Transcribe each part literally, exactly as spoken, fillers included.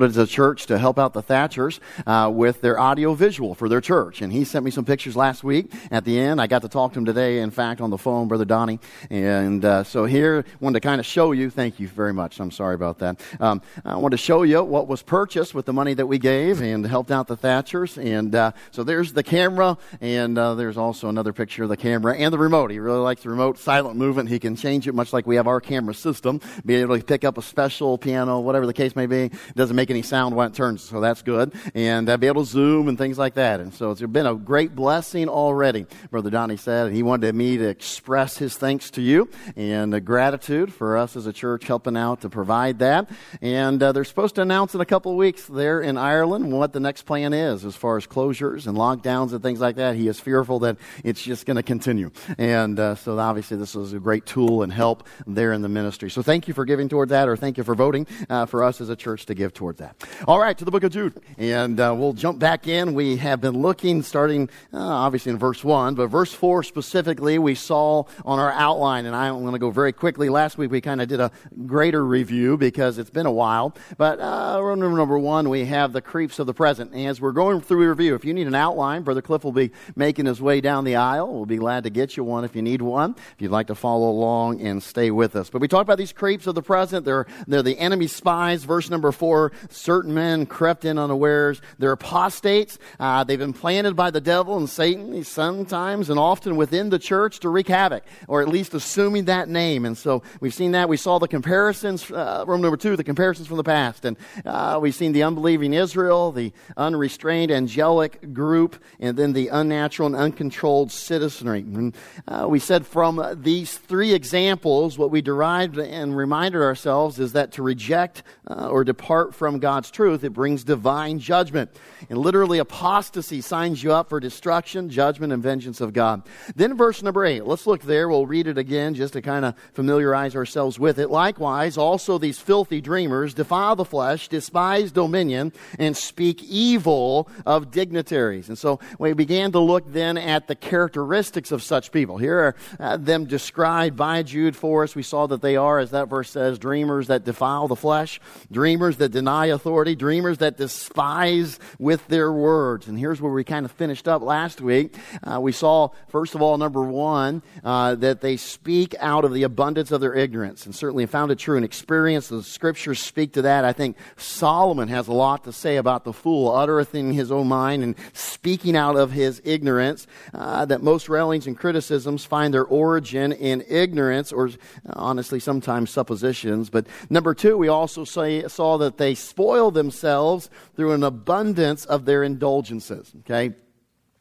as a church to help out the Thatchers uh, with their audio visual for their church. And he sent me some pictures last week at the end. I got to talk to him today, in fact, on the phone, Brother Donnie. And uh, so here, wanted to kind of show you. Thank you very much. I'm sorry about that. Um, I want to show you what was purchased with the money that we gave and helped out the Thatchers. And uh, so there's the camera, and uh, there's also another picture of the camera and the remote. He really likes the remote, silent movement. He can change it much like we have our camera system, be able to pick up a special piano, whatever the case may be. It doesn't make any sound when it turns, so that's good. And uh, be able to zoom and things like that. And so it's been a great blessing already, Brother Donnie said, and he wanted me to express his thanks to you and the gratitude for us as a church helping out to provide that. And uh, they're supposed to announce in a couple of weeks there in Ireland what the next plan is as far as closures and lockdowns and things like that. He is fearful that it's just going to continue. And uh, so obviously this was a great tool and help there in the ministry. So thank you for giving toward that, or thank you for voting uh, for us as a church to give toward that. All right, to the book of Jude. And uh, we'll jump back in. We have been looking, starting uh, obviously in verse one, but verse four specifically we saw on our outline, and I'm going to go very quickly. Last week we kind of did a greater review because it's been a while, but uh, number one, we have the creeps of the present. And as we're going through a review, if you need an outline, Brother Cliff will be making his way down the aisle. We'll be glad to get you one if you need one, if you'd like to follow along and stay with us. But we talked about these creeps of the present. They're, they're the enemy spies. Verse number four, certain men crept in unawares. They're apostates. Uh, they've been planted by the devil and Satan, sometimes and often within the church, to wreak havoc, or at least assuming that name. And so we've seen that. We saw the comparisons, uh, room number two, the comparisons from the past. And uh, we've seen the unbelieving Israel, the unrestrained angelic group, and then the unnatural and uncontrolled citizenry. And, uh, we said from these three examples, what we derived and reminded ourselves is that to reject uh, or depart from God's truth, it brings divine judgment. And literally, apostasy signs you up for destruction, judgment, and vengeance of God. Then verse number eight, let's look there. We'll read it again just to kind of familiarize ourselves with it. Likewise, also these filthy dreamers defile the flesh, despise dominion, and speak evil of dignitaries. And so we began to look then at the characteristics of such people. Here are uh, them described by Jude for us. We saw that they are, as that verse says, dreamers that defile the flesh, dreamers that deny authority, dreamers that despise with their words. And here's where we kind of finished up last week. Uh, we saw, first of all, number one, uh, that they speak out of the abundance of their ignorance. And certainly found it true in experience. The scriptures speak to that. I think Solomon has a lot to say about the fool uttereth in his own mind and speaking out of his ignorance, uh, that most railings and criticisms find their origin in ignorance, or honestly sometimes suppositions. But number two, we also say, saw that they spoil themselves through an abundance of their indulgences. Okay?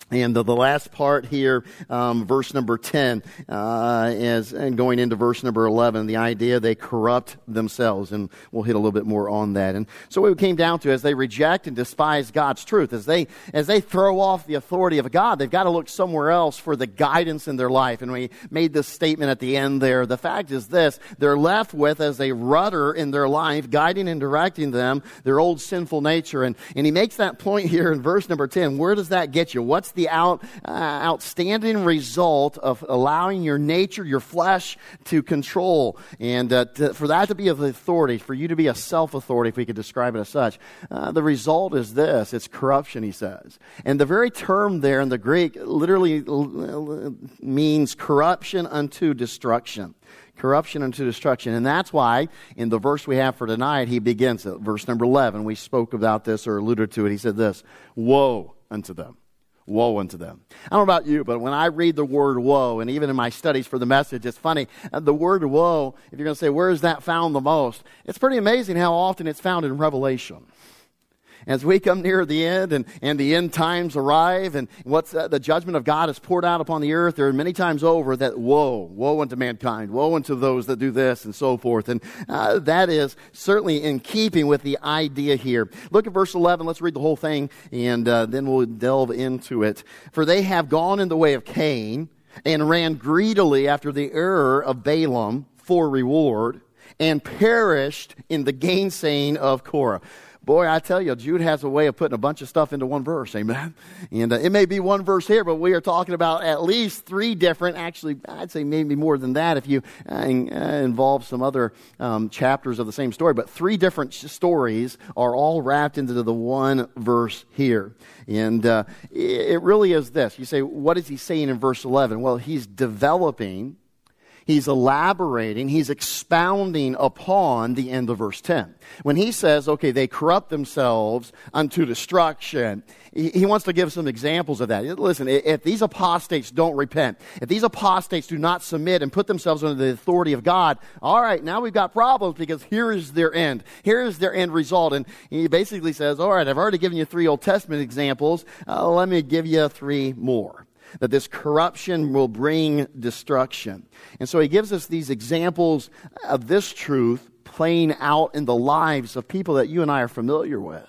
And the, the last part here, um, verse number ten, uh, is, and going into verse number eleven, the idea they corrupt themselves. And we'll hit a little bit more on that. And so what we came down to, as they reject and despise God's truth, as they, as they throw off the authority of God, they've got to look somewhere else for the guidance in their life. And we made this statement at the end there. The fact is this, they're left with, as a rudder in their life, guiding and directing them, their old sinful nature. And, and he makes that point here in verse number ten. Where does that get you? What's the out, uh, outstanding result of allowing your nature, your flesh, to control, and uh, to, for that to be of authority, for you to be a self-authority, if we could describe it as such. Uh, the result is this, it's corruption, he says. And the very term there in the Greek literally l- l- means corruption unto destruction. Corruption unto destruction. And that's why in the verse we have for tonight, he begins it. Verse number eleven, we spoke about this or alluded to it. He said this, woe unto them. Woe unto them. I don't know about you, but when I read the word woe, and even in my studies for the message, it's funny. The word woe, if you're going to say, where is that found the most? It's pretty amazing how often it's found in Revelation. As we come near the end and, and the end times arrive and what's uh, the judgment of God is poured out upon the earth, there are many times over that woe, woe unto mankind, woe unto those that do this and so forth. And uh, that is certainly in keeping with the idea here. Look at verse eleven. Let's read the whole thing and uh, then we'll delve into it. For they have gone in the way of Cain and ran greedily after the error of Balaam for reward and perished in the gainsaying of Korah. Boy, I tell you, Jude has a way of putting a bunch of stuff into one verse, amen? And uh, it may be one verse here, but we are talking about at least three different, actually, I'd say maybe more than that if you uh, in, uh, involve some other um, chapters of the same story. But three different sh- stories are all wrapped into the one verse here. And uh, it really is this. You say, what is he saying in verse eleven? Well, he's developing, he's elaborating, he's expounding upon the end of verse ten. When he says, okay, they corrupt themselves unto destruction, he wants to give some examples of that. Listen, if these apostates don't repent, if these apostates do not submit and put themselves under the authority of God, all right, now we've got problems because here is their end. Here is their end result. And he basically says, all right, I've already given you three Old Testament examples. Uh, let me give you three more. That this corruption will bring destruction. And so he gives us these examples of this truth playing out in the lives of people that you and I are familiar with,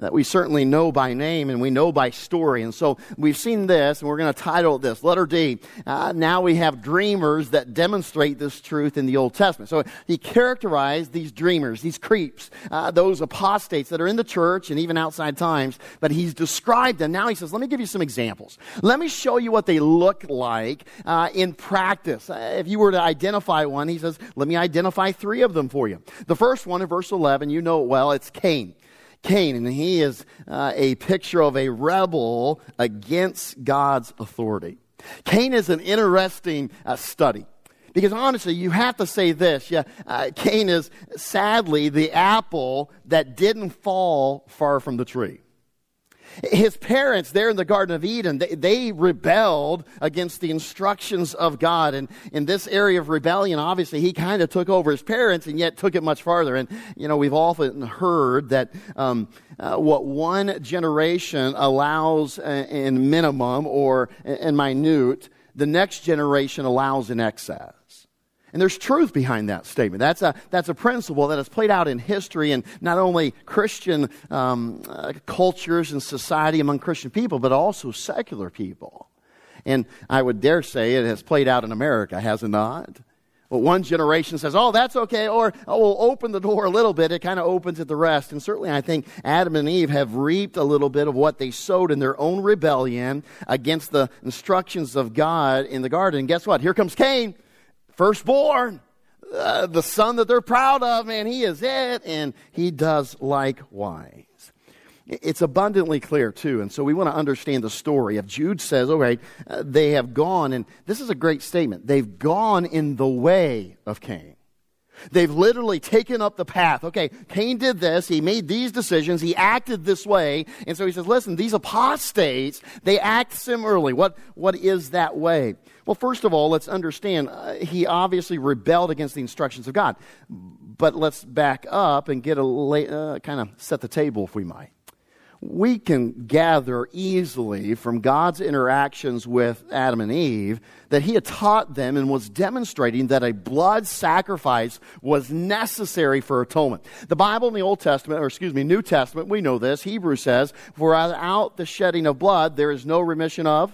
that we certainly know by name and we know by story. And so we've seen this, and we're going to title this, letter D, uh, now we have dreamers that demonstrate this truth in the Old Testament. So he characterized these dreamers, these creeps, uh, those apostates that are in the church and even outside times, but he's described them. Now he says, let me give you some examples. Let me show you what they look like uh, in practice. Uh, if you were to identify one, he says, let me identify three of them for you. The first one in verse eleven, you know it well, it's Cain. Cain, and he is uh, a picture of a rebel against God's authority. Cain is an interesting uh, study because honestly, you have to say this. Yeah, uh, Cain is sadly the apple that didn't fall far from the tree. His parents there in the Garden of Eden, they, they rebelled against the instructions of God. And in this area of rebellion, obviously, he kind of took over his parents and yet took it much farther. And, you know, we've often heard that um, uh, what one generation allows in minimum or in minute, the next generation allows in excess. And there's truth behind that statement. That's a that's a principle that has played out in history and not only Christian um, uh, cultures and society among Christian people, but also secular people. And I would dare say it has played out in America, has it not? Well, one generation says, oh, that's okay, or oh, we'll open the door a little bit. It kind of opens at the rest. And certainly I think Adam and Eve have reaped a little bit of what they sowed in their own rebellion against the instructions of God in the garden. And guess what? Here comes Cain. Firstborn, uh, the son that they're proud of, man, he is it, and he does likewise. It's abundantly clear, too, and so we want to understand the story. If Jude says, all right, uh, they have gone, and this is a great statement, they've gone in the way of Cain. They've literally taken up the path. Okay, Cain did this. He made these decisions. He acted this way. And so he says, listen, these apostates, they act similarly. What, what is that way? Well, first of all, let's understand uh, he obviously rebelled against the instructions of God. But let's back up and get a uh, kind of set the table, if we might. We can gather easily from God's interactions with Adam and Eve that he had taught them and was demonstrating that a blood sacrifice was necessary for atonement. The Bible in the Old Testament, or excuse me, New Testament, we know this. Hebrews says, for without the shedding of blood, there is no remission of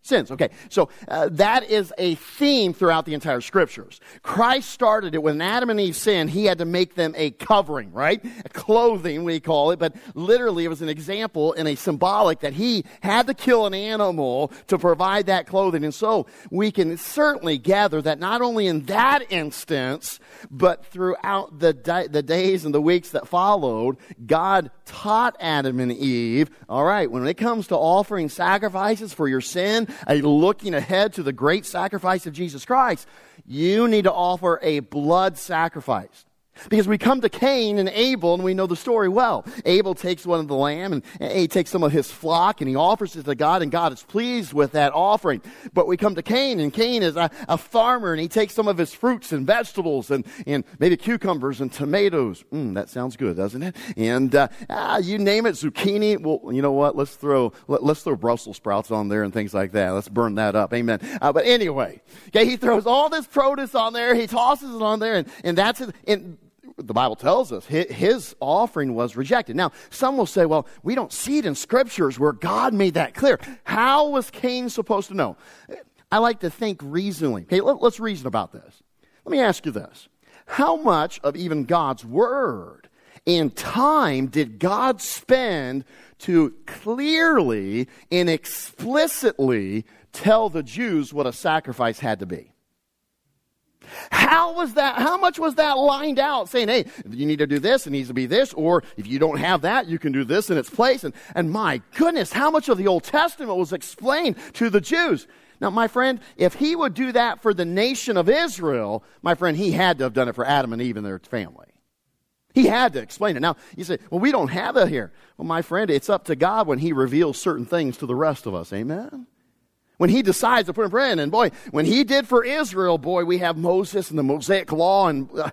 sins. Okay, so uh, that is a theme throughout the entire scriptures. Christ started it when Adam and Eve sinned. He had to make them a covering, right? A clothing, we call it, but literally it was an example and a symbolic that he had to kill an animal to provide that clothing. And so we can certainly gather that not only in that instance, but throughout the, di- the days and the weeks that followed, God taught Adam and Eve, all right, when it comes to offering sacrifices for your sin, a looking ahead to the great sacrifice of Jesus Christ, you need to offer a blood sacrifice. Because we come to Cain and Abel, and we know the story well. Abel takes one of the lamb, and he takes some of his flock, and he offers it to God, and God is pleased with that offering. But we come to Cain, and Cain is a, a farmer, and he takes some of his fruits and vegetables, and, and maybe cucumbers and tomatoes. Mm, that sounds good, doesn't it? And uh, ah, you name it, zucchini. Well, you know what? Let's throw let, let's throw Brussels sprouts on there and things like that. Let's burn that up. Amen. Uh, but anyway, okay, he throws all this produce on there. He tosses it on there, and, and that's it. And the Bible tells us his offering was rejected. Now, some will say, well, we don't see it in scriptures where God made that clear. How was Cain supposed to know? I like to think reasonably. Okay, let's reason about this. Let me ask you this. How much of even God's word and time did God spend to clearly and explicitly tell the Jews what a sacrifice had to be? How was that? How much was that lined out, saying, hey, you need to do this, it needs to be this, or if you don't have that, you can do this in its place? And, and my goodness, how much of the Old Testament was explained to the Jews? Now, my friend, if he would do that for the nation of Israel, my friend, he had to have done it for Adam and Eve and their family. He had to explain it. Now, you say, well, we don't have it here. Well, my friend, it's up to God when he reveals certain things to the rest of us. Amen? When he decides to put them in, and boy, when he did for Israel, boy, we have Moses and the Mosaic Law, and uh,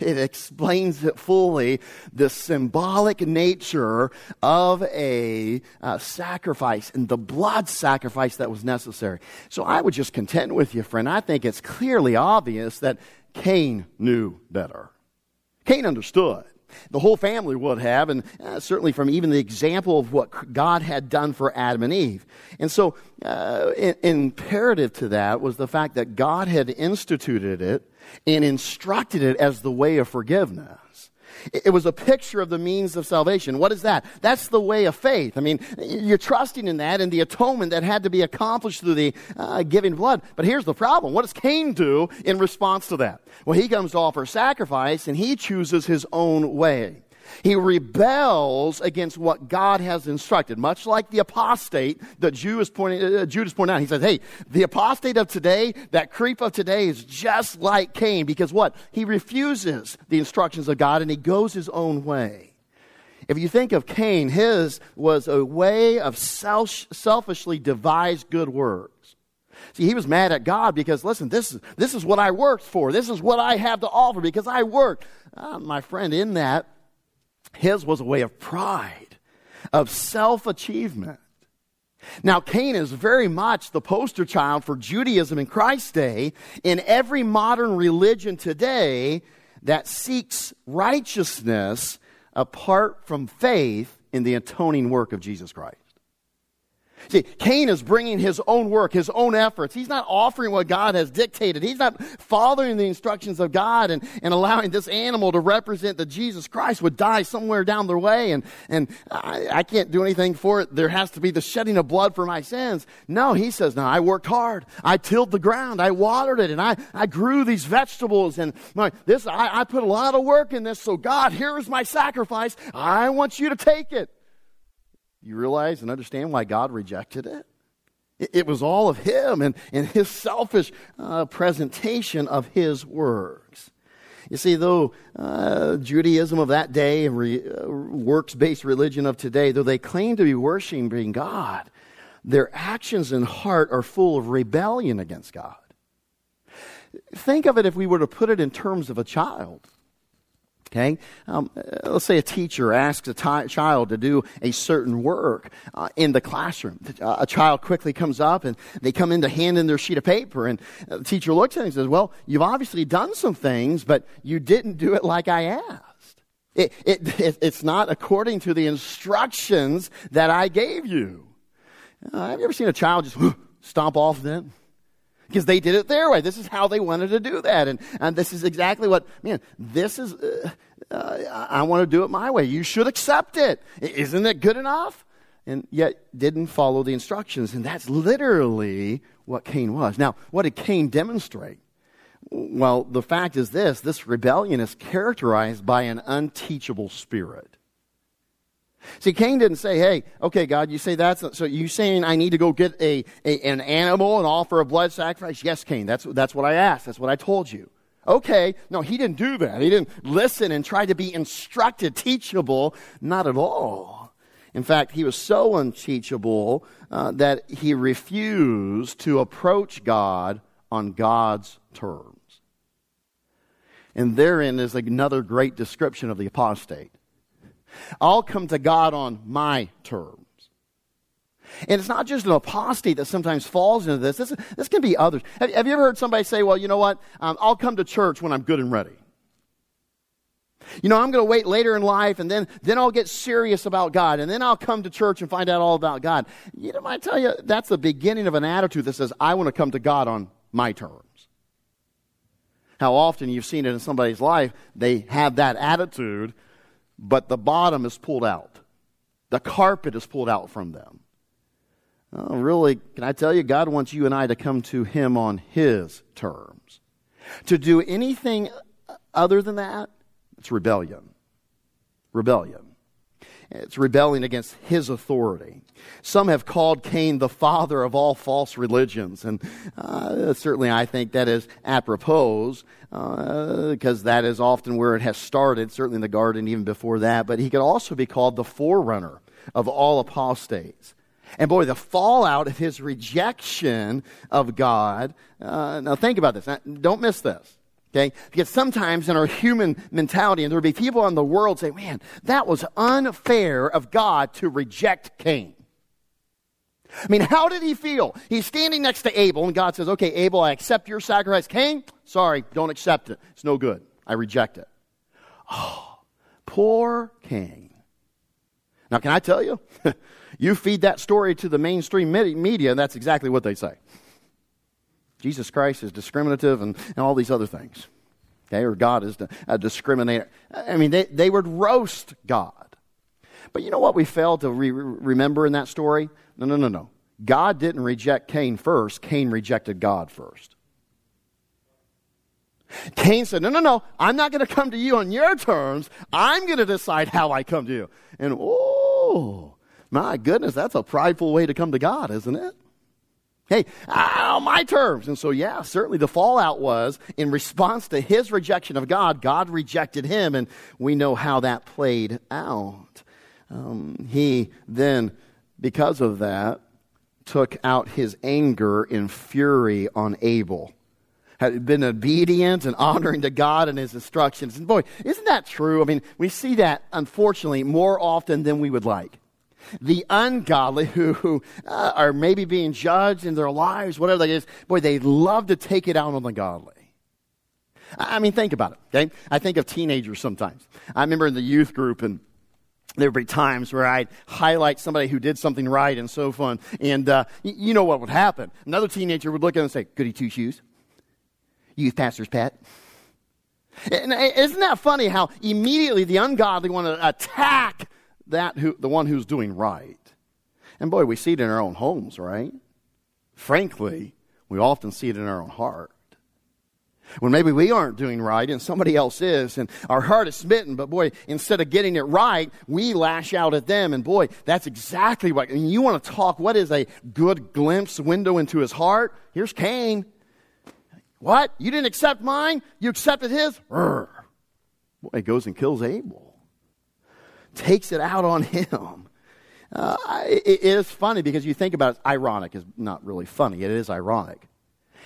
it explains it fully, the symbolic nature of a uh, sacrifice and the blood sacrifice that was necessary. So I would just contend with you, friend. I think it's clearly obvious that Cain knew better. Cain understood. The whole family would have, and uh, certainly from even the example of what God had done for Adam and Eve. And so uh, in, imperative to that was the fact that God had instituted it and instructed it as the way of forgiveness. It, it was a picture of the means of salvation. What is that? That's the way of faith. I mean, you're trusting in that and the atonement that had to be accomplished through the uh, giving blood. But here's the problem. What does Cain do in response to that? Well, he comes to offer sacrifice, and he chooses his own way. He rebels against what God has instructed, much like the apostate that Jude is pointing, uh, Jude is pointing out. He says, hey, the apostate of today, that creep of today is just like Cain, because what? He refuses the instructions of God, and he goes his own way. If you think of Cain, his was a way of self- selfishly devised good works. See, he was mad at God because, listen, this is, this is what I worked for. This is what I have to offer because I worked. Uh, my friend, in that, his was a way of pride, of self-achievement. Now, Cain is very much the poster child for Judaism in Christ's day, in every modern religion today that seeks righteousness apart from faith in the atoning work of Jesus Christ. See, Cain is bringing his own work, his own efforts. He's not offering what God has dictated. He's not following the instructions of God and, and allowing this animal to represent that Jesus Christ would die somewhere down the way. And, and I, I can't do anything for it. There has to be the shedding of blood for my sins. No, he says, no, I worked hard. I tilled the ground. I watered it. And I, I grew these vegetables. And my, this I, I put a lot of work in this. So God, here is my sacrifice. I want you to take it. You realize and understand why God rejected it? It, it was all of him and, and his selfish uh, presentation of his works. You see, though uh, Judaism of that day and re, uh, works-based religion of today, though they claim to be worshiping God, their actions and heart are full of rebellion against God. Think of it if we were to put it in terms of a child. Okay, um, let's say a teacher asks a t- child to do a certain work uh, in the classroom. Uh, a child quickly comes up and they come in to hand in their sheet of paper, and the teacher looks at him and says, well, you've obviously done some things, but you didn't do it like I asked. It, it, it, it's not according to the instructions that I gave you. Uh, have you ever seen a child just whoosh, stomp off then? Because they did it their way. This is how they wanted to do that. And, and this is exactly what, man, this is, uh, uh, I want to do it my way. You should accept it. Isn't it good enough? And yet didn't follow the instructions. And that's literally what Cain was. Now, what did Cain demonstrate? Well, the fact is this, this rebellion is characterized by an unteachable spirit. See, Cain didn't say, hey, okay, God, you say that's, so you saying I need to go get a, a an animal and offer a blood sacrifice? Yes, Cain, that's, that's what I asked. That's what I told you. Okay. No, he didn't do that. He didn't listen and try to be instructed, teachable. Not at all. In fact, he was so unteachable uh, that he refused to approach God on God's terms. And therein is another great description of the apostate. I'll come to God on my terms. And it's not just an apostate that sometimes falls into this. This, this can be others. Have, have you ever heard somebody say, well, you know what? Um, I'll come to church when I'm good and ready. You know, I'm going to wait later in life, and then, then I'll get serious about God, and then I'll come to church and find out all about God. You know, I tell you, that's the beginning of an attitude that says, I want to come to God on my terms. How often you've seen it in somebody's life, they have that attitude but the bottom is pulled out. The carpet is pulled out from them. Oh, really, can I tell you, God wants you and I to come to him on his terms. To do anything other than that, it's rebellion. Rebellion. It's rebelling against his authority. Some have called Cain the father of all false religions, and uh, certainly I think that is apropos, uh, because that is often where it has started, certainly in the garden even before that, but he could also be called the forerunner of all apostates. And boy, the fallout of his rejection of God. Uh, now, think about this. Now, don't miss this. Okay? Because sometimes in our human mentality, and there would be people in the world say, man, that was unfair of God to reject Cain. I mean, how did he feel? He's standing next to Abel, and God says, okay, Abel, I accept your sacrifice. Cain, sorry, don't accept it. It's no good. I reject it. Oh, poor Cain. Now, can I tell you? You feed that story to the mainstream media, and that's exactly what they say. Jesus Christ is discriminative and, and all these other things. Okay, or God is a discriminator. I mean, they, they would roast God. But you know what we fail to re- remember in that story? No, no, no, no. God didn't reject Cain first. Cain rejected God first. Cain said, no, no, no, I'm not going to come to you on your terms. I'm going to decide how I come to you. And, oh, my goodness, that's a prideful way to come to God, isn't it? Hey, on my terms. And so, yeah, certainly the fallout was, in response to his rejection of God, God rejected him, and we know how that played out. Um, he then, because of that, took out his anger in fury on Abel. Had been obedient and honoring to God and his instructions. And boy, isn't that true? I mean, we see that, unfortunately, more often than we would like. The ungodly who, who uh, are maybe being judged in their lives, whatever that is, boy, they love to take it out on the godly. I mean, think about it, okay? I think of teenagers sometimes. I remember in the youth group, and there would be times where I'd highlight somebody who did something right and so on, and uh, y- you know what would happen. Another teenager would look at them and say, goody two-shoes, youth pastor's pet. And isn't that funny how immediately the ungodly want to attack that who, the one who's doing right. And boy, we see it in our own homes, right? Frankly, we often see it in our own heart. When maybe we aren't doing right and somebody else is, and our heart is smitten, but boy, instead of getting it right, we lash out at them. And boy, that's exactly what, and you want to talk, what is a good glimpse window into his heart? Here's Cain. What? You didn't accept mine? You accepted his? Urgh. Boy, he goes and kills Abel. Takes it out on him. Uh, it, it is funny because you think about it, it's ironic. It's not really funny. It is ironic.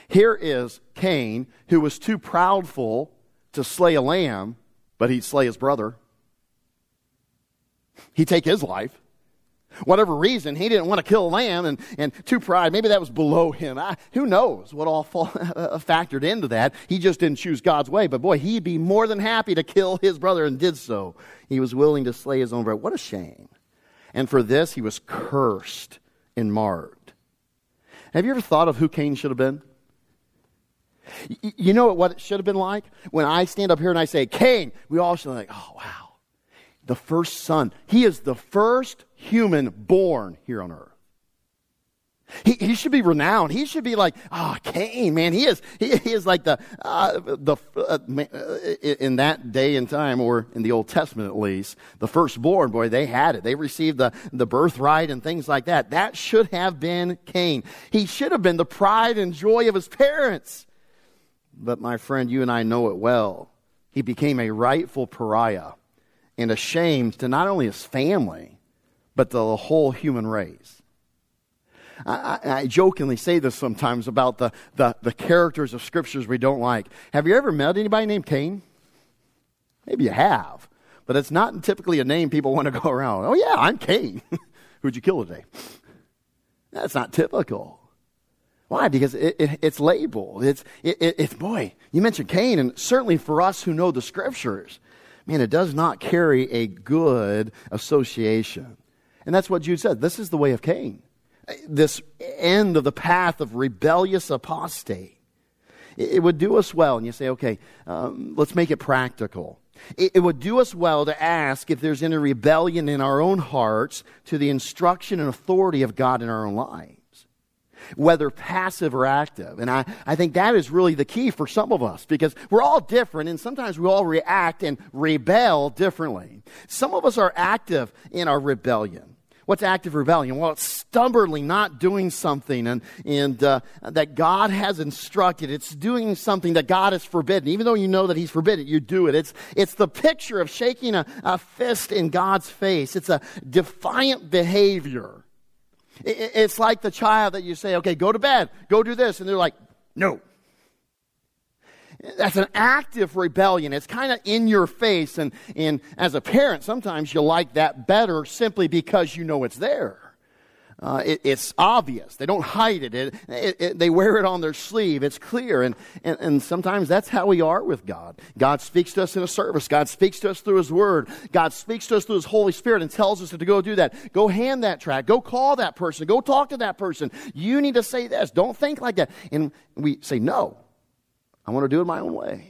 Here is Cain, who was too proudful to slay a lamb, but he'd slay his brother. He'd take his life. Whatever reason, he didn't want to kill a lamb, and, and too pride. Maybe that was below him. I, who knows what all fall, uh, factored into that. He just didn't choose God's way. But boy, he'd be more than happy to kill his brother, and did so. He was willing to slay his own brother. What a shame. And for this, he was cursed and marked. Have you ever thought of who Cain should have been? Y- you know what it should have been like? When I stand up here and I say, Cain, we all should be like, oh, wow. The first son. He is the first human born here on earth. He, he should be renowned. He should be like, ah, oh, Cain, man. He is he, he is like the, uh, the uh, in that day and time, or in the Old Testament at least, the firstborn, boy, they had it. They received the, the birthright and things like that. That should have been Cain. He should have been the pride and joy of his parents. But my friend, you and I know it well. He became a rightful pariah. And ashamed to not only his family, but the whole human race. I, I, I jokingly say this sometimes about the, the, the characters of scriptures we don't like. Have you ever met anybody named Cain? Maybe you have, but it's not typically a name people want to go around. Oh yeah, I'm Cain. Who'd you kill today? That's not typical. Why? Because it, it, it's labeled. It's it, it, it's boy. You mentioned Cain, and certainly for us who know the scriptures. Man, it does not carry a good association. And that's what Jude said. This is the way of Cain. This end of the path of rebellious apostate. It would do us well. And you say, okay, um, let's make it practical. It, it would do us well to ask if there's any rebellion in our own hearts to the instruction and authority of God in our own lives, whether passive or active. And I, I think that is really the key for some of us, because we're all different, and sometimes we all react and rebel differently. Some of us are active in our rebellion. What's active rebellion? Well, it's stubbornly not doing something and, and uh, that God has instructed. It's doing something that God has forbidden. Even though you know that he's forbidden, you do it. It's, it's the picture of shaking a, a fist in God's face. It's a defiant behavior. It's like the child that you say, okay, go to bed, go do this. And they're like, no. That's an active rebellion. It's kind of in your face. And, and as a parent, sometimes you like that better simply because you know it's there. Uh, it, it's obvious. They don't hide it. It, it, it. They wear it on their sleeve. It's clear. And, and, and sometimes that's how we are with God. God speaks to us in a service. God speaks to us through his word. God speaks to us through his Holy Spirit and tells us to go do that. Go hand that tract. Go call that person. Go talk to that person. You need to say this. Don't think like that. And we say, no, I want to do it my own way.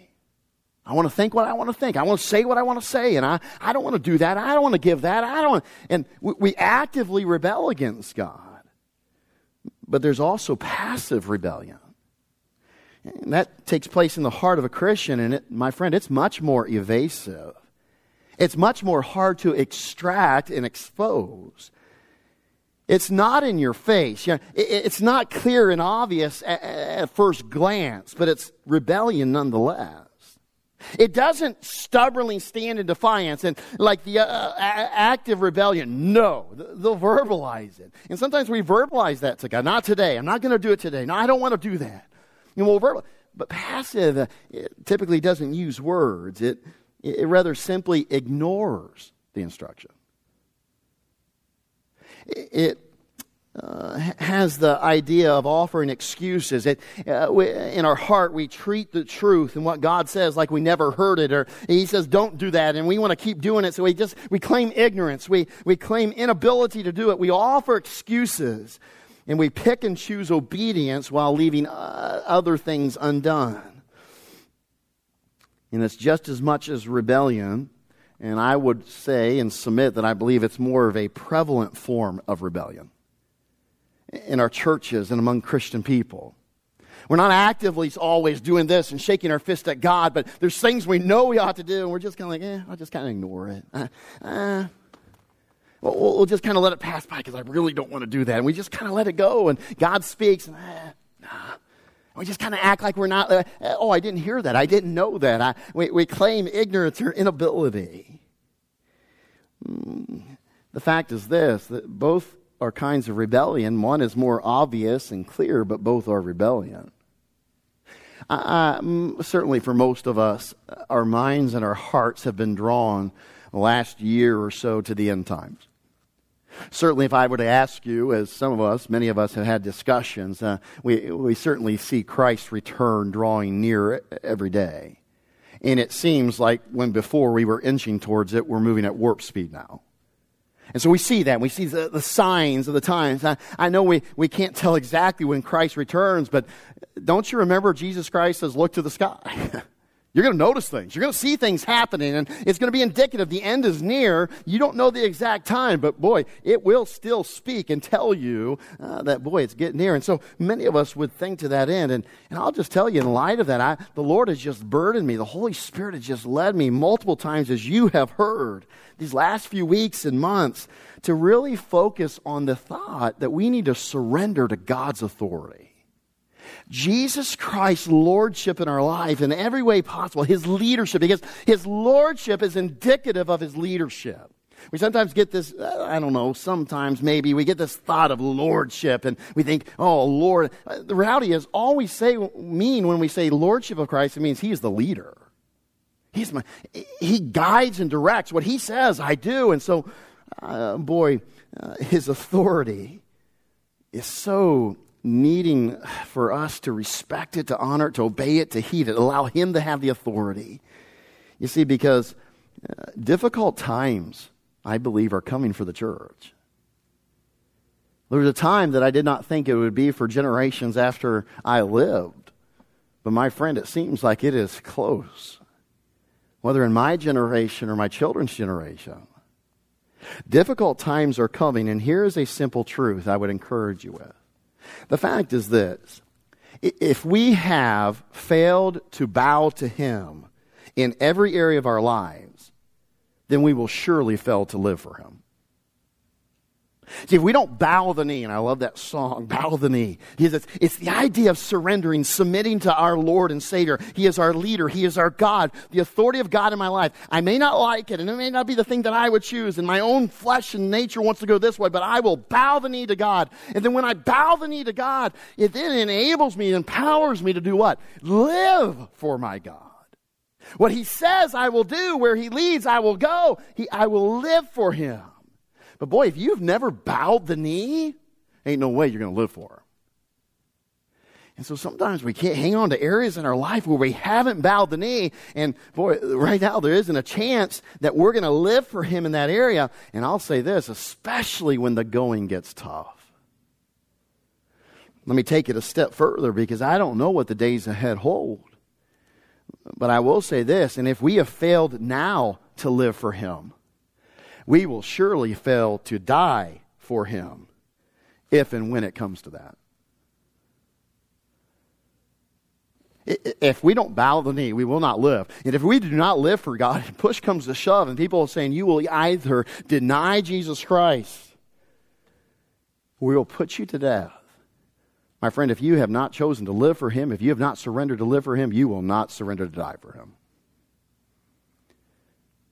I want to think what I want to think. I want to say what I want to say. And I, I don't want to do that. I don't want to give that. I don't want. And we, we actively rebel against God. But there's also passive rebellion. And that takes place in the heart of a Christian. And it, my friend, it's much more evasive. It's much more hard to extract and expose. It's not in your face. You know, it, it's not clear and obvious at, at first glance. But it's rebellion nonetheless. It doesn't stubbornly stand in defiance and like the uh, active rebellion. No, they'll verbalize it. And sometimes we verbalize that to God. Not today. I'm not going to do it today. No, I don't want to do that. And we'll verbalize. But passive uh, it typically doesn't use words. It, it rather simply ignores the instruction. It, it Uh, has the idea of offering excuses. It, uh, we, in our heart, we treat the truth and what God says like we never heard it, or he says, don't do that, and we want to keep doing it, so we just, we claim ignorance, we, we claim inability to do it, we offer excuses, and we pick and choose obedience while leaving uh, other things undone. And it's just as much as rebellion, and I would say and submit that I believe it's more of a prevalent form of rebellion in our churches and among Christian people. We're not actively always doing this and shaking our fist at God, but there's things we know we ought to do, and we're just kind of like, eh, I'll just kind of ignore it. Uh, uh, we'll, we'll just kind of let it pass by because I really don't want to do that. And we just kind of let it go, and God speaks, and uh, nah. We just kind of act like we're not, uh, oh, I didn't hear that. I didn't know that. I, we, we claim ignorance or inability. Mm. The fact is this, that both are kinds of rebellion. One is more obvious and clear, but both are rebellion. I, I, certainly for most of us, our minds and our hearts have been drawn the last year or so to the end times. Certainly if I were to ask you, as some of us, many of us have had discussions, uh, we, we certainly see Christ's return drawing near every day. And it seems like when before we were inching towards it, we're moving at warp speed now. And so we see that. We see the, the signs of the times. I, I know we, we can't tell exactly when Christ returns, but don't you remember Jesus Christ says, look to the sky? You're going to notice things. You're going to see things happening, and it's going to be indicative. The end is near. You don't know the exact time, but boy, it will still speak and tell you uh, that, boy, it's getting near. And so many of us would think to that end, and, and I'll just tell you, in light of that, I, the Lord has just burdened me. The Holy Spirit has just led me multiple times, as you have heard, these last few weeks and months, to really focus on the thought that we need to surrender to God's authority. Jesus Christ's lordship in our life in every way possible, his leadership, because his lordship is indicative of his leadership. We sometimes get this, I don't know, sometimes maybe we get this thought of lordship and we think, oh, Lord. The reality is all we say mean when we say lordship of Christ, it means he is the leader. He's my, he guides and directs. What he says, I do. And so, uh, boy, uh, his authority is so needing for us to respect it, to honor it, to obey it, to heed it, allow him to have the authority. You see, because uh, difficult times, I believe, are coming for the church. There was a time that I did not think it would be for generations after I lived. But my friend, it seems like it is close. whether in my generation or my children's generation. Difficult times are coming, and here is a simple truth I would encourage you with. The fact is this: if we have failed to bow to Him in every area of our lives, then we will surely fail to live for Him. See, if we don't bow the knee, and I love that song, bow the knee. It's the idea of surrendering, submitting to our Lord and Savior. He is our leader. He is our God, the authority of God in my life. I may not like it, and it may not be the thing that I would choose, and my own flesh and nature wants to go this way, but I will bow the knee to God. And then when I bow the knee to God, it then enables me, empowers me to do what? Live for my God. What He says I will do, where He leads I will go. He, I will live for Him. But boy, if you've never bowed the knee, ain't no way you're going to live for Him. And so sometimes we can't hang on to areas in our life where we haven't bowed the knee. And boy, right now there isn't a chance that we're going to live for Him in that area. And I'll say this, especially when the going gets tough. Let me take it a step further, because I don't know what the days ahead hold. But I will say this, and if we have failed now to live for Him, we will surely fail to die for Him if and when it comes to that. If we don't bow the knee, we will not live. And if we do not live for God, push comes to shove, and people are saying, you will either deny Jesus Christ, or we will put you to death. My friend, if you have not chosen to live for Him, if you have not surrendered to live for Him, you will not surrender to die for Him.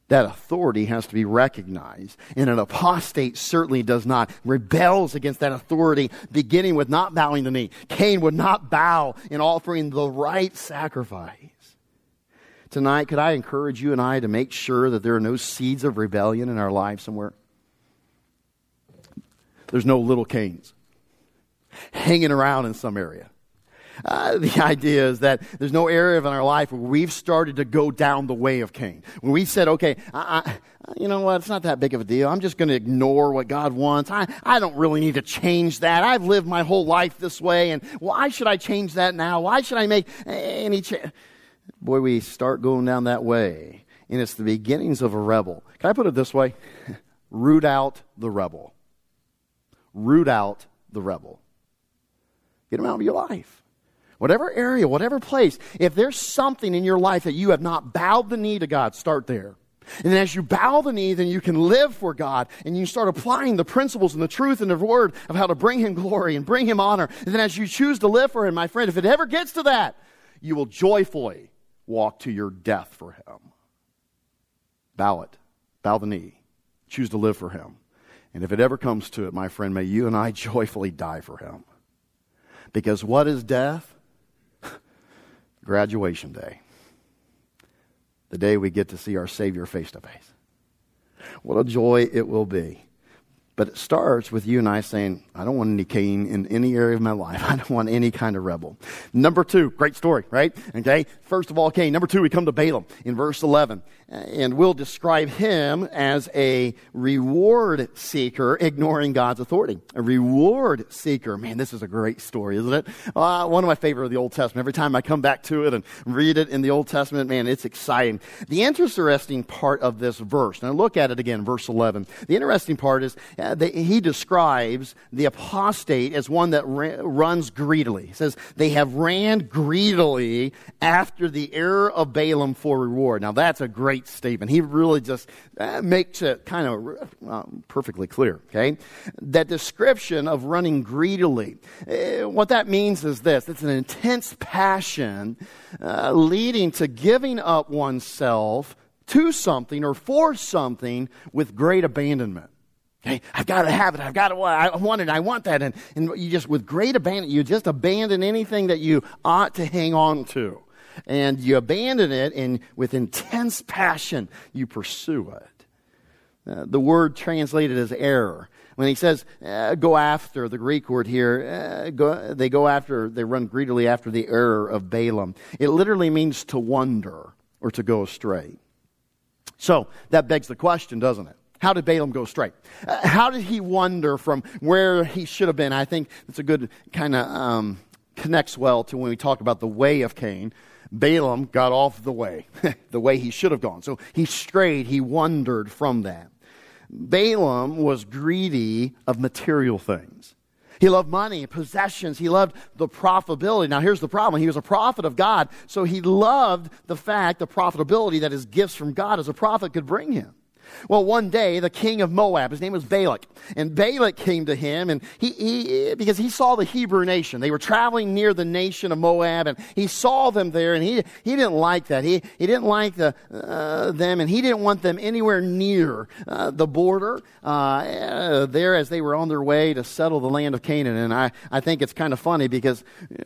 That authority has to be recognized. And an apostate certainly does not. Rebels against that authority, beginning with not bowing the knee. Cain would not bow in offering the right sacrifice. Tonight, could I encourage you and I to make sure that there are no seeds of rebellion in our life somewhere? There's no little Cains hanging around in some area. Uh, the idea is that there's no area of our life where we've started to go down the way of Cain. When we said, okay, I, I, you know what, it's not that big of a deal. I'm just going to ignore what God wants. I, I don't really need to change that. I've lived my whole life this way, and why should I change that now? Why should I make any change? Boy, we start going down that way, and it's the beginnings of a rebel. Can I put it this way? Root out the rebel. Root out the rebel. Get him out of your life. Whatever area, whatever place, if there's something in your life that you have not bowed the knee to God, start there. And as you bow the knee, then you can live for God, and you start applying the principles and the truth and the word of how to bring Him glory and bring Him honor. And then as you choose to live for Him, my friend, if it ever gets to that, you will joyfully walk to your death for Him. Bow it. Bow the knee. Choose to live for Him. And if it ever comes to it, my friend, may you and I joyfully die for Him. Because what is death? Graduation day. The day we get to see our Savior face to face. What a joy it will be. But it starts with you and I saying, I don't want any Cain in any area of my life. I don't want any kind of rebel. Number two, great story, right? Okay, first of all, Cain. Number two, we come to Balaam in verse eleven. And we'll describe him as a reward seeker, ignoring God's authority. A reward seeker. Man, this is a great story, isn't it? Uh, one of my favorite of the Old Testament. Every time I come back to it and read it in the Old Testament, man, it's exciting. The interesting part of this verse, now look at it again, verse eleven. The interesting part is, uh, he describes the apostate as one that ran, runs greedily. He says, they have ran greedily after the error of Balaam for reward. Now, that's a great statement. He really just makes it kind of uh, perfectly clear, okay? That description of running greedily, uh, what that means is this. It's an intense passion uh, leading to giving up oneself to something or for something with great abandonment. Okay, I've got to have it. I've got to. I want it. I want that. And and you just, with great abandon, you just abandon anything that you ought to hang on to, and you abandon it, and with intense passion you pursue it. Uh, the word translated as error. When he says uh, go after, the Greek word here, uh, go, they go after. They run greedily after the error of Balaam. It literally means to wander or to go astray. So that begs the question, doesn't it? How did Balaam go astray? Uh, how did he wander from where he should have been? I think that's a good kind of um, connects well to when we talk about the way of Cain. Balaam got off the way, the way he should have gone. So he strayed, he wandered from that. Balaam was greedy of material things. He loved money, possessions. He loved the profitability. Now, here's the problem. He was a prophet of God, so he loved the fact, the profitability that his gifts from God as a prophet could bring him. Well, one day, the king of Moab, his name was Balak, and Balak came to him, and he, he because he saw the Hebrew nation. They were traveling near the nation of Moab, and he saw them there, and he, he didn't like that. He, he didn't like the, uh, them, and he didn't want them anywhere near uh, the border uh, uh, there as they were on their way to settle the land of Canaan. And I, I think it's kind of funny because,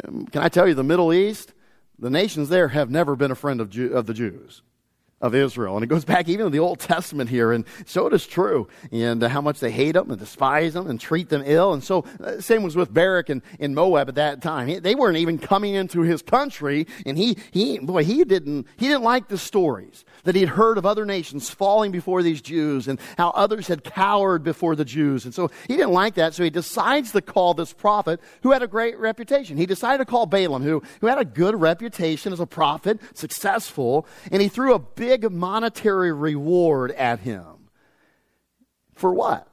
um, can I tell you, the Middle East, the nations there have never been a friend of, Jew, of the Jews. Of Israel. And it goes back even to the Old Testament here, and so it is true, and uh, how much they hate them and despise them and treat them ill. And so uh, same was with Barak and, and Moab at that time. He, they weren't even coming into his country, and he he boy he didn't he didn't like the stories that he'd heard of other nations falling before these Jews and how others had cowered before the Jews. And so he didn't like that, so he decides to call this prophet who had a great reputation. He decided to call Balaam, who who had a good reputation as a prophet, successful, and he threw a big monetary reward at him. For what?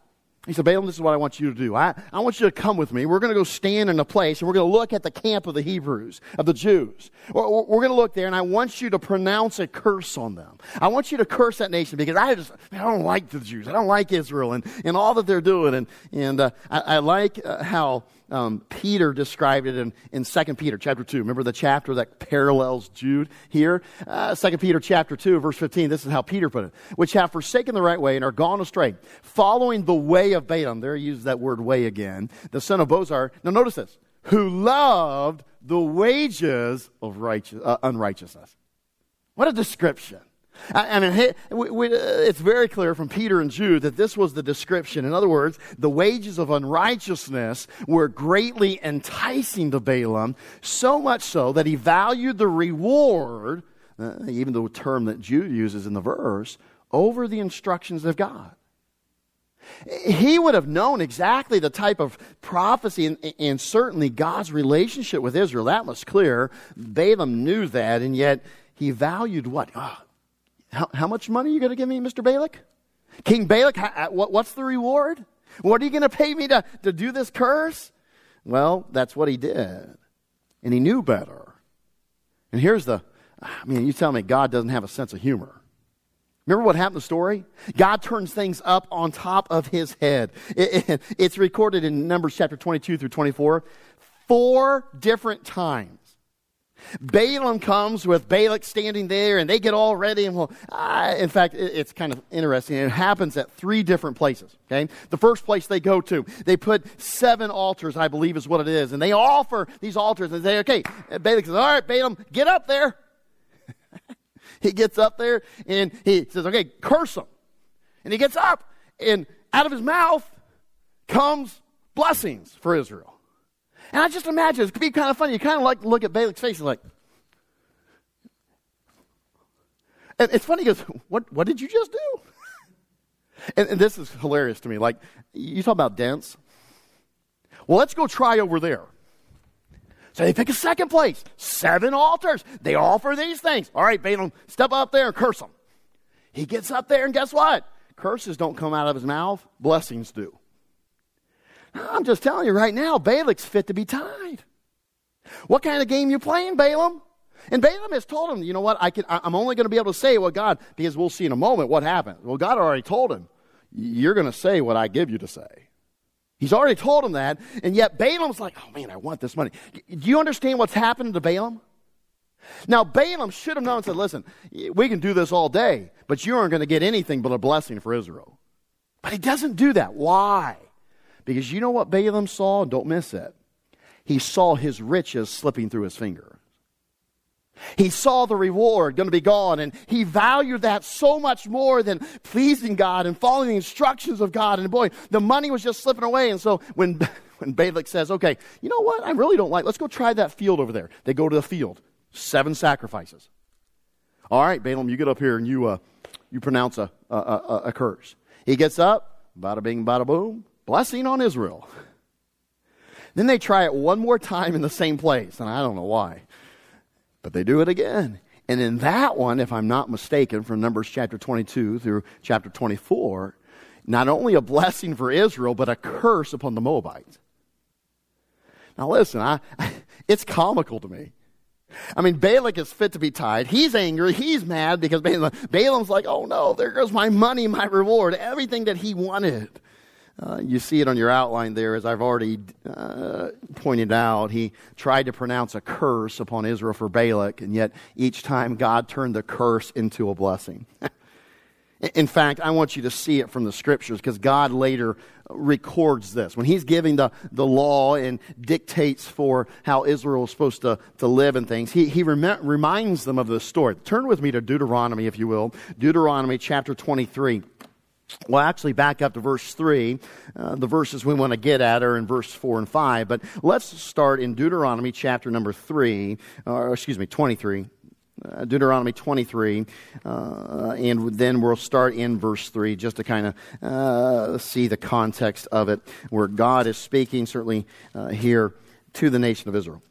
He said, Balaam, this is what I want you to do. I, I want you to come with me. We're going to go stand in a place, and we're going to look at the camp of the Hebrews, of the Jews. We're, we're going to look there, and I want you to pronounce a curse on them. I want you to curse that nation because I just man, I don't like the Jews. I don't like Israel and, and all that they're doing. And, and uh, I, I like uh, how um, Peter described it in, in Second Peter chapter two. Remember the chapter that parallels Jude here? Uh, Second Peter chapter two, verse fifteen. This is how Peter put it. Which have forsaken the right way and are gone astray, following the way of Balaam, there he used that word way again, the son of Bozar. Now notice this, who loved the wages of righteous, uh, unrighteousness. What a description. I, I mean, hey, we, we, uh, it's very clear from Peter and Jude that this was the description. In other words, the wages of unrighteousness were greatly enticing to Balaam, so much so that he valued the reward, uh, even the term that Jude uses in the verse, over the instructions of God. He would have known exactly the type of prophecy and, and certainly God's relationship with Israel. That was clear. Balaam knew that, and yet he valued what? Oh, how, how much money are you going to give me, Mister Balak? King Balak, how, what, what's the reward? What are you going to pay me to, to do this curse? Well, that's what he did, and he knew better. And here's the, I mean, you tell me God doesn't have a sense of humor. Remember what happened in the story? God turns things up on top of his head. It, it, it's recorded in Numbers chapter twenty-two through twenty-four. Four different times. Balaam comes with Balak standing there, and they get all ready. And well, uh, in fact, it, it's kind of interesting. It happens at three different places. Okay, the first place they go to, they put seven altars, I believe is what it is. And they offer these altars. And they say, okay, and Balak says, all right, Balaam, get up there. He gets up there, and he says, okay, curse them. And he gets up, and out of his mouth comes blessings for Israel. And I just imagine, it could be kind of funny. You kind of like look at Balak's face and like, and it's funny, he goes, what, what did you just do? and, and this is hilarious to me. Like, you talk about dense. Well, let's go try over there. So they pick a second place, seven altars. They offer these things. All right, Balaam, step up there and curse them. He gets up there, and guess what? Curses don't come out of his mouth. Blessings do. I'm just telling you right now, Balak's fit to be tied. What kind of game you playing, Balaam? And Balaam has told him, you know what, I can, I'm only going to be able to say what God, because we'll see in a moment what happened. Well, God already told him, you're going to say what I give you to say. He's already told him that, and yet Balaam's like, oh man, I want this money. Do you understand what's happened to Balaam? Now, Balaam should have known and said, listen, we can do this all day, but you aren't going to get anything but a blessing for Israel. But he doesn't do that. Why? Because you know what Balaam saw? Don't miss it. He saw his riches slipping through his fingers. He saw the reward going to be gone, and he valued that so much more than pleasing God and following the instructions of God. And boy, the money was just slipping away. And so when, when Balak says, okay, you know what? I really don't like, let's go try that field over there. They go to the field, seven sacrifices. All right, Balaam, you get up here and you uh, you pronounce a, a, a, a curse. He gets up, bada bing, bada boom, blessing on Israel. Then they try it one more time in the same place, and I don't know why. But they do it again. And in that one, if I'm not mistaken, from Numbers chapter twenty-two through chapter twenty-four, not only a blessing for Israel, but a curse upon the Moabites. Now listen, I, it's comical to me. I mean, Balak is fit to be tied. He's angry. He's mad because Balaam, Balaam's like, oh no, there goes my money, my reward, everything that he wanted. Uh, you see it on your outline there, as I've already uh, pointed out. He tried to pronounce a curse upon Israel for Balak, and yet each time God turned the curse into a blessing. In fact, I want you to see it from the scriptures, because God later records this. When he's giving the, the law and dictates for how Israel is supposed to, to live and things, he, he rem- reminds them of this story. Turn with me to Deuteronomy, if you will. Deuteronomy chapter twenty-three. Well, actually, back up to verse three. Uh, the verses we want to get at are in verse four and five. But let's start in Deuteronomy chapter number three, or excuse me, twenty-three. Uh, Deuteronomy twenty-three, uh, and then we'll start in verse three just to kind of uh, see the context of it, where God is speaking, certainly uh, here, to the nation of Israel.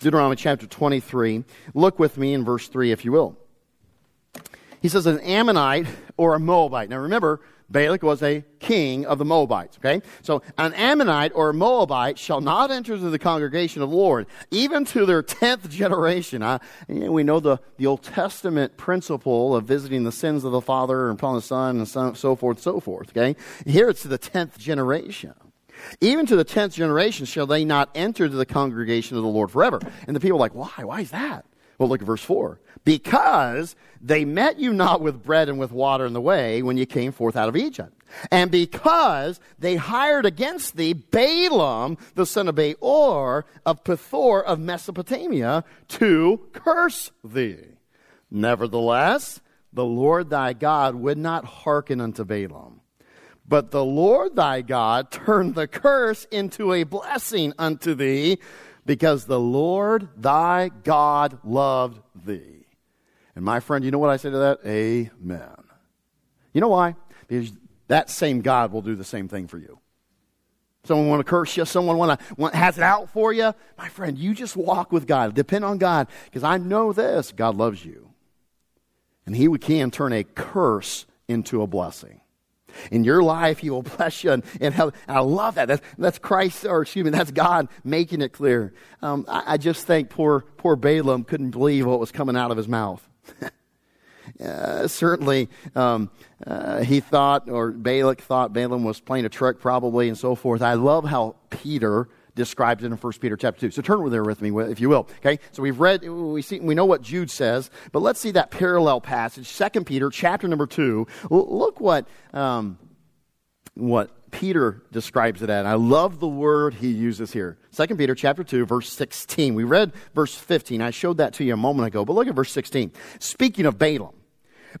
Deuteronomy chapter twenty-three, look with me in verse three, if you will. He says, an Ammonite or a Moabite. Now remember, Balak was a king of the Moabites, okay? So an Ammonite or a Moabite shall not enter into the congregation of the Lord, even to their tenth generation. I, we know the, the Old Testament principle of visiting the sins of the father and upon the son and so forth, so forth, okay? Here it's to the tenth generation. Even to the tenth generation shall they not enter into the congregation of the Lord forever. And the people are like, why? Why is that? Well, look at verse four. Because they met you not with bread and with water in the way when you came forth out of Egypt. And because they hired against thee Balaam, the son of Beor, of Pithor of Mesopotamia, to curse thee. Nevertheless, the Lord thy God would not hearken unto Balaam. But the Lord thy God turned the curse into a blessing unto thee, because the Lord thy God loved thee. And my friend, you know what I say to that? Amen. You know why? Because that same God will do the same thing for you. Someone want to curse you? Someone want to want, has it out for you? My friend, you just walk with God. Depend on God. Because I know this, God loves you. And he can turn a curse into a blessing. In your life, he will bless you, and, and, and I love that. That's, that's Christ, or excuse me, that's God making it clear. Um, I, I just think poor poor Balaam couldn't believe what was coming out of his mouth. uh, certainly, um, uh, he thought, or Balak thought Balaam was playing a trick probably, and so forth. I love how Peter describes it in First Peter chapter two. So turn there with me, if you will. Okay, so we've read, we see, we know what Jude says, but let's see that parallel passage, Second Peter chapter number two. Look what um, what Peter describes it at. I love the word he uses here. Second Peter chapter two, verse sixteen. We read verse fifteen. I showed that to you a moment ago, but look at verse sixteen. Speaking of Balaam,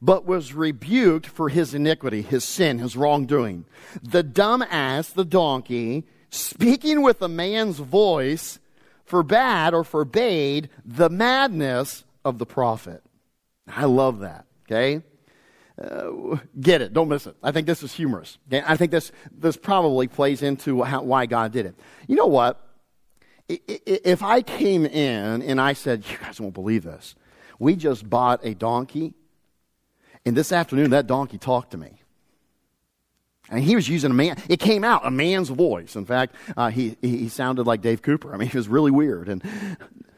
but was rebuked for his iniquity, his sin, his wrongdoing. The dumb ass, the donkey, speaking with a man's voice, forbade or forbade the madness of the prophet. I love that, okay? Uh, get it. Don't miss it. I think this is humorous. Okay? I think this this probably plays into how, why God did it. You know what? If I came in and I said, you guys won't believe this. We just bought a donkey, and this afternoon that donkey talked to me. And he was using a man, it came out, a man's voice. In fact, uh, he he sounded like Dave Cooper. I mean, he was really weird. And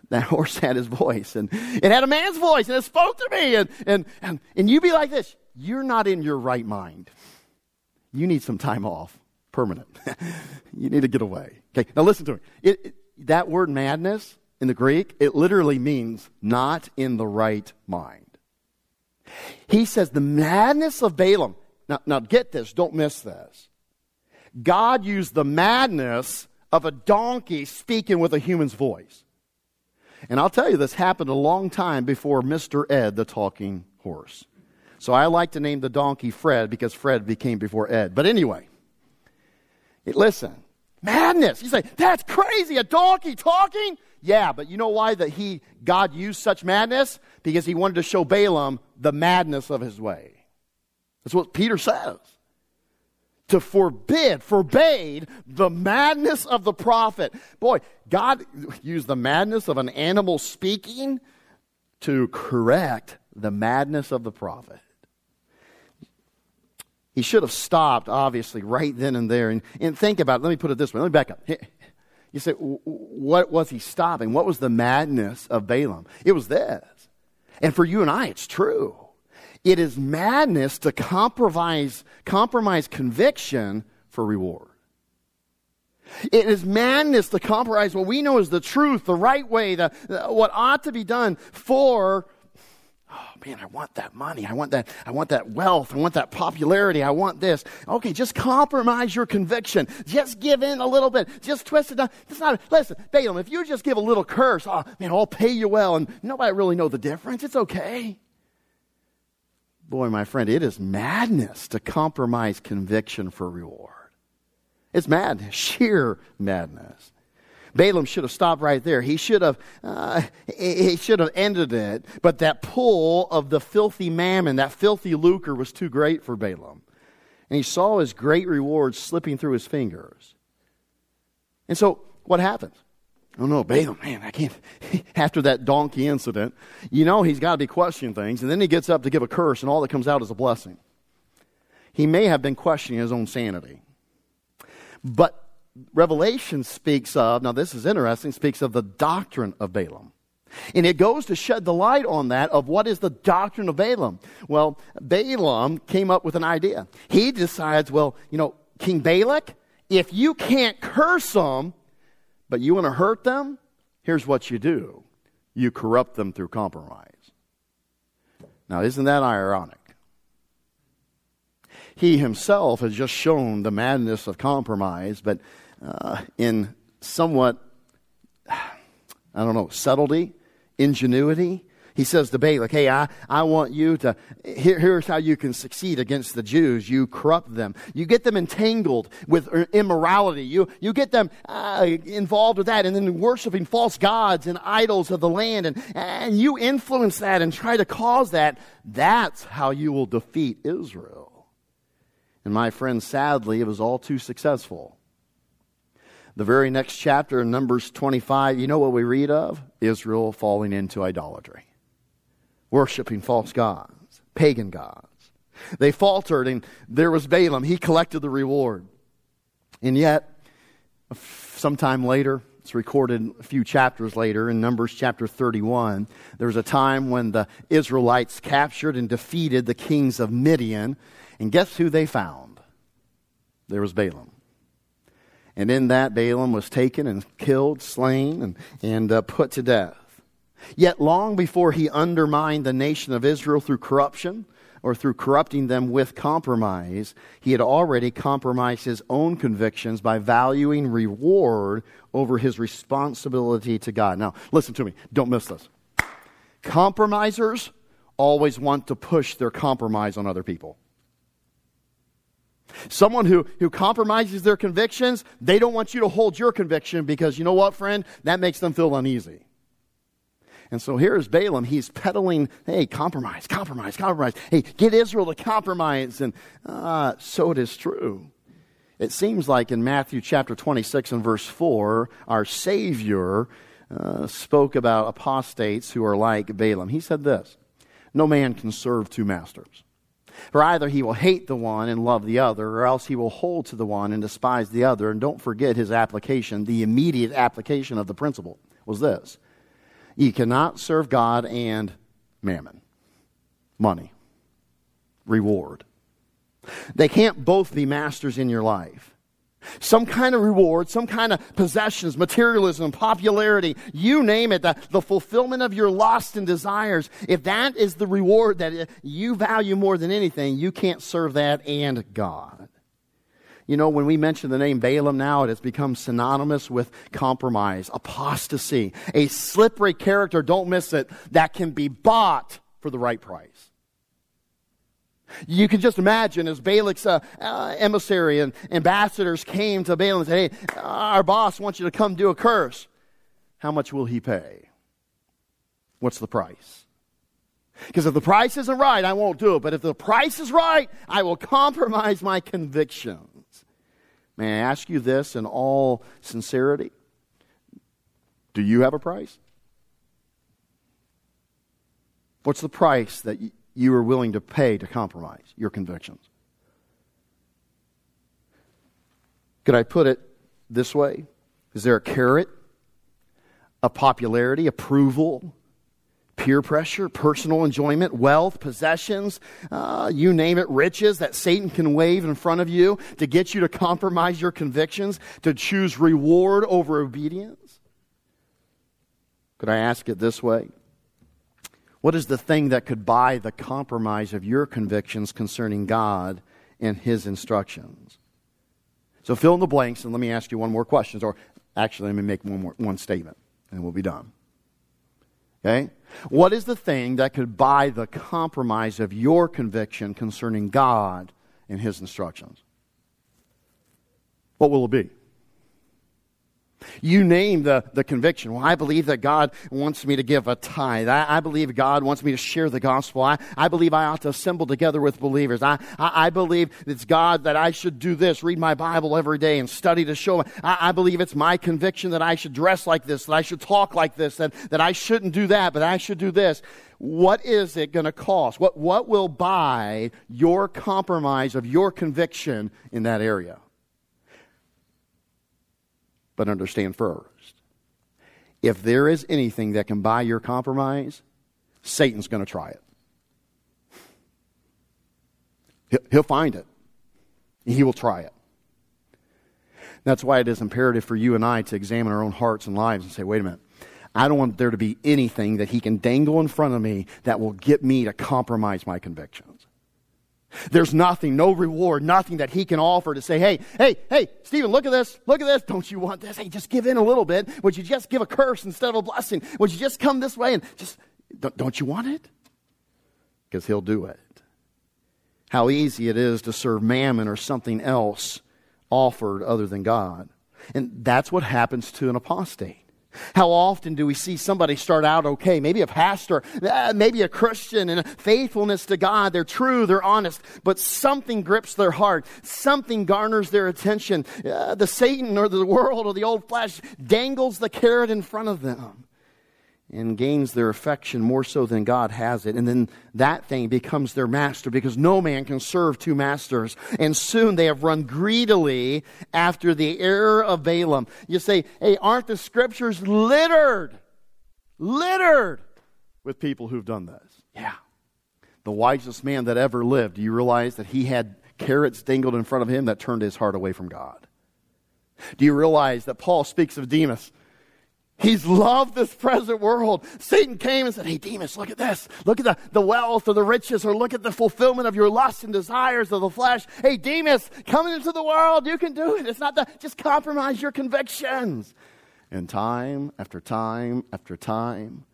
that horse had his voice. And it had a man's voice, and it spoke to me. And and and, and you'd be like this, you're not in your right mind. You need some time off, permanent. You need to get away. Okay, now listen to me. It, it, that word madness in the Greek, it literally means not in the right mind. He says the madness of Balaam. Now, now get this, don't miss this. God used the madness of a donkey speaking with a human's voice. And I'll tell you, this happened a long time before Mister Ed, the talking horse. So I like to name the donkey Fred, because Fred became before Ed. But anyway, it, listen, madness. You say, that's crazy, a donkey talking? Yeah, but you know why that he God used such madness? Because he wanted to show Balaam the madness of his way. That's what Peter says. to forbid, forbade the madness of the prophet. Boy, God used the madness of an animal speaking to correct the madness of the prophet. He should have stopped, obviously, right then and there. And, and think about it. Let me put it this way. Let me back up. You say, what was he stopping? What was the madness of Balaam? It was this. And for you and I, it's true. It is madness to compromise, compromise conviction for reward. It is madness to compromise what we know is the truth, the right way, the, the what ought to be done for, oh man, I want that money, I want that, I want that wealth, I want that popularity, I want this. Okay, just compromise your conviction. Just give in a little bit. Just twist it down. It's not, listen, Balaam, if you just give a little curse, oh man, I'll pay you well, and nobody really know the difference. It's okay. Boy, my friend, it is madness to compromise conviction for reward. It's madness, sheer madness. Balaam should have stopped right there. He should have, uh, he should have ended it. But that pull of the filthy mammon, that filthy lucre, was too great for Balaam, and he saw his great reward slipping through his fingers. And so, what happens? Oh no, Balaam, man, I can't. After that donkey incident, you know he's got to be questioning things. And then he gets up to give a curse, and all that comes out is a blessing. He may have been questioning his own sanity. But Revelation speaks of, now this is interesting, speaks of the doctrine of Balaam. And it goes to shed the light on that of what is the doctrine of Balaam. Well, Balaam came up with an idea. He decides, well, you know, King Balak, if you can't curse them, but you want to hurt them? Here's what you do. You corrupt them through compromise. Now, isn't that ironic? He himself has just shown the madness of compromise, but uh, in somewhat, I don't know, subtlety, ingenuity, he says to Balak, hey, I, I want you to, here, here's how you can succeed against the Jews. You corrupt them. You get them entangled with immorality. You, you get them uh, involved with that and then worshiping false gods and idols of the land. And, and you influence that and try to cause that. That's how you will defeat Israel. And my friend, sadly, it was all too successful. The very next chapter in Numbers twenty-five, you know what we read of? Israel falling into idolatry. Worshipping false gods, pagan gods. They faltered, and there was Balaam. He collected the reward. And yet, sometime later, it's recorded a few chapters later, in Numbers chapter thirty-one, there was a time when the Israelites captured and defeated the kings of Midian. And guess who they found? There was Balaam. And in that, Balaam was taken and killed, slain, and, and uh, put to death. Yet long before he undermined the nation of Israel through corruption or through corrupting them with compromise, he had already compromised his own convictions by valuing reward over his responsibility to God. Now, listen to me. Don't miss this. Compromisers always want to push their compromise on other people. Someone who, who compromises their convictions, they don't want you to hold your conviction because you know what, friend? That makes them feel uneasy. And so here's Balaam. He's peddling, hey, compromise, compromise, compromise. Hey, get Israel to compromise. And uh, so it is true. It seems like in Matthew chapter twenty-six and verse four, our Savior uh, spoke about apostates who are like Balaam. He said this, no man can serve two masters. For either he will hate the one and love the other, or else he will hold to the one and despise the other. And don't forget his application, the immediate application of the principle was this. You cannot serve God and mammon, money, reward. They can't both be masters in your life. Some kind of reward, some kind of possessions, materialism, popularity, you name it, the, the fulfillment of your lusts and desires. If that is the reward that you value more than anything, you can't serve that and God. You know, when we mention the name Balaam now, it has become synonymous with compromise, apostasy, a slippery character, don't miss it, that can be bought for the right price. You can just imagine as Balak's uh, uh, emissary and ambassadors came to Balaam and said, hey, our boss wants you to come do a curse. How much will he pay? What's the price? Because if the price isn't right, I won't do it. But if the price is right, I will compromise my convictions. May I ask you this in all sincerity? Do you have a price? What's the price that you are willing to pay to compromise your convictions? Could I put it this way? Is there a carrot, a popularity, approval, peer pressure, personal enjoyment, wealth, possessions, uh, you name it, riches that Satan can wave in front of you to get you to compromise your convictions, to choose reward over obedience? Could I ask it this way? What is the thing that could buy the compromise of your convictions concerning God and His instructions? So fill in the blanks, and let me ask you one more question. Or actually, let me make one more one statement, and we'll be done. Okay? What is the thing that could buy the compromise of your conviction concerning God and His instructions? What will it be? You name the, the conviction. Well, I believe that God wants me to give a tithe. I, I believe God wants me to share the gospel. I, I believe I ought to assemble together with believers. I, I, I believe it's God that I should do this, read my Bible every day and study to show. I, I believe it's my conviction that I should dress like this, that I should talk like this, that, that I shouldn't do that, but I should do this. What is it going to cost? What, what will buy your compromise of your conviction in that area? But understand first, if there is anything that can buy your compromise, Satan's going to try it. He'll find it. He will try it. That's why it is imperative for you and I to examine our own hearts and lives and say, wait a minute, I don't want there to be anything that he can dangle in front of me that will get me to compromise my convictions. There's nothing, no reward, nothing that he can offer to say, hey, hey, hey, Stephen, look at this, look at this. Don't you want this? Hey, just give in a little bit. Would you just give a curse instead of a blessing? Would you just come this way and just, don't you want it? Because he'll do it. How easy it is to serve mammon or something else offered other than God. And that's what happens to an apostate. How often do we see somebody start out okay, maybe a pastor, maybe a Christian, and faithfulness to God, they're true, they're honest, but something grips their heart, something garners their attention. Uh, the Satan or the world or the old flesh dangles the carrot in front of them and gains their affection more so than God has it. And then that thing becomes their master, because no man can serve two masters. And soon they have run greedily after the error of Balaam. You say, hey, aren't the scriptures littered, littered with people who've done this? Yeah. The wisest man that ever lived, do you realize that he had carrots dangled in front of him that turned his heart away from God? Do you realize that Paul speaks of Demas? He's loved this present world. Satan came and said, hey, Demas, look at this. Look at the, the wealth or the riches, or look at the fulfillment of your lusts and desires of the flesh. Hey, Demas, coming into the world, you can do it. It's not the, just compromise your convictions. And time after time after time,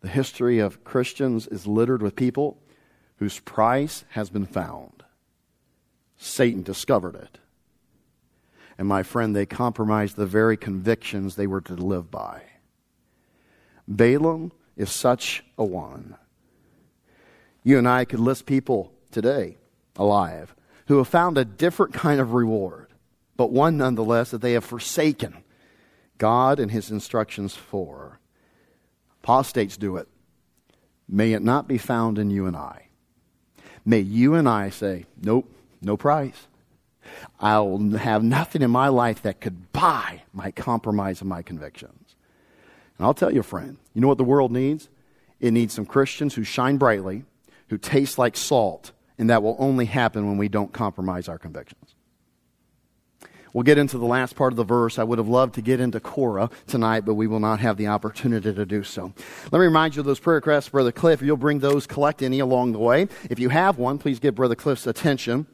the history of Christians is littered with people whose price has been found. Satan discovered it. And my friend, they compromised the very convictions they were to live by. Balaam is such a one. You and I could list people today, alive, who have found a different kind of reward, but one nonetheless that they have forsaken God and His instructions for. Apostates do it. May it not be found in you and I. May you and I say, nope, no price. I will have nothing in my life that could buy my compromise and my convictions. And I'll tell you, friend, you know what the world needs? It needs some Christians who shine brightly, who taste like salt, and that will only happen when we don't compromise our convictions. We'll get into the last part of the verse. I would have loved to get into Korah tonight, but we will not have the opportunity to do so. Let me remind you of those prayer requests, Brother Cliff. You'll bring those, collect any along the way. If you have one, please give Brother Cliff's attention.